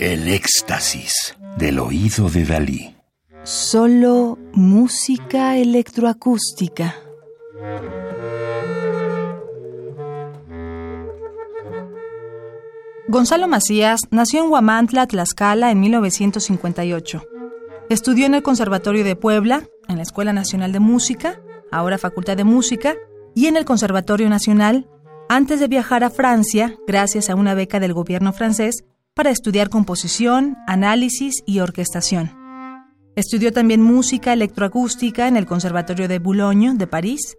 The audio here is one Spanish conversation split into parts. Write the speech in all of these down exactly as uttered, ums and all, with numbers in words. El éxtasis del oído de Dalí. Solo música electroacústica. Gonzalo Macías nació en Huamantla, Tlaxcala, en mil novecientos cincuenta y ocho. Estudió en el Conservatorio de Puebla, en la Escuela Nacional de Música, ahora Facultad de Música, y en el Conservatorio Nacional, antes de viajar a Francia, gracias a una beca del gobierno francés, para estudiar composición, análisis y orquestación. Estudió también música electroacústica en el Conservatorio de Boulogne, de París,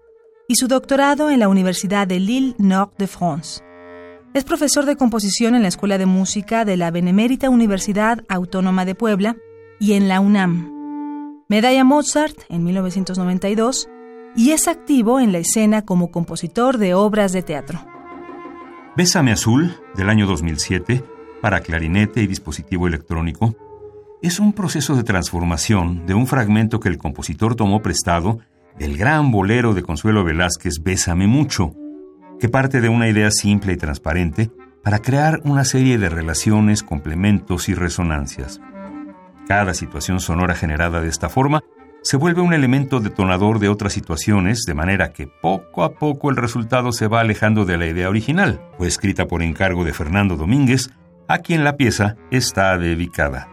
y su doctorado en la Universidad de Lille-Nord de France. Es profesor de composición en la Escuela de Música de la Benemérita Universidad Autónoma de Puebla y en la UNAM. Medalla Mozart en mil novecientos noventa y dos y es activo en la escena como compositor de obras de teatro. Bésame Azul, del año dos mil siete, para clarinete y dispositivo electrónico, es un proceso de transformación de un fragmento que el compositor tomó prestado del gran bolero de Consuelo Velázquez, Bésame Mucho, que parte de una idea simple y transparente para crear una serie de relaciones, complementos y resonancias. Cada situación sonora generada de esta forma se vuelve un elemento detonador de otras situaciones, de manera que poco a poco el resultado se va alejando de la idea original. Fue escrita por encargo de Fernando Domínguez, a quien la pieza está dedicada.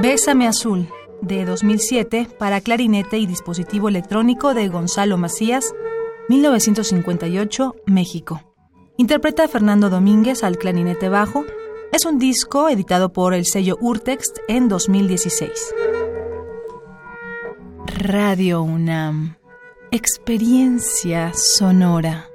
Bésame Azul, de dos mil siete, para clarinete y dispositivo electrónico de Gonzalo Macías, mil novecientos cincuenta y ocho, México. Interpreta a Fernando Domínguez al clarinete bajo. Es un disco editado por el sello Urtext en dos mil dieciséis. Radio UNAM. Experiencia sonora.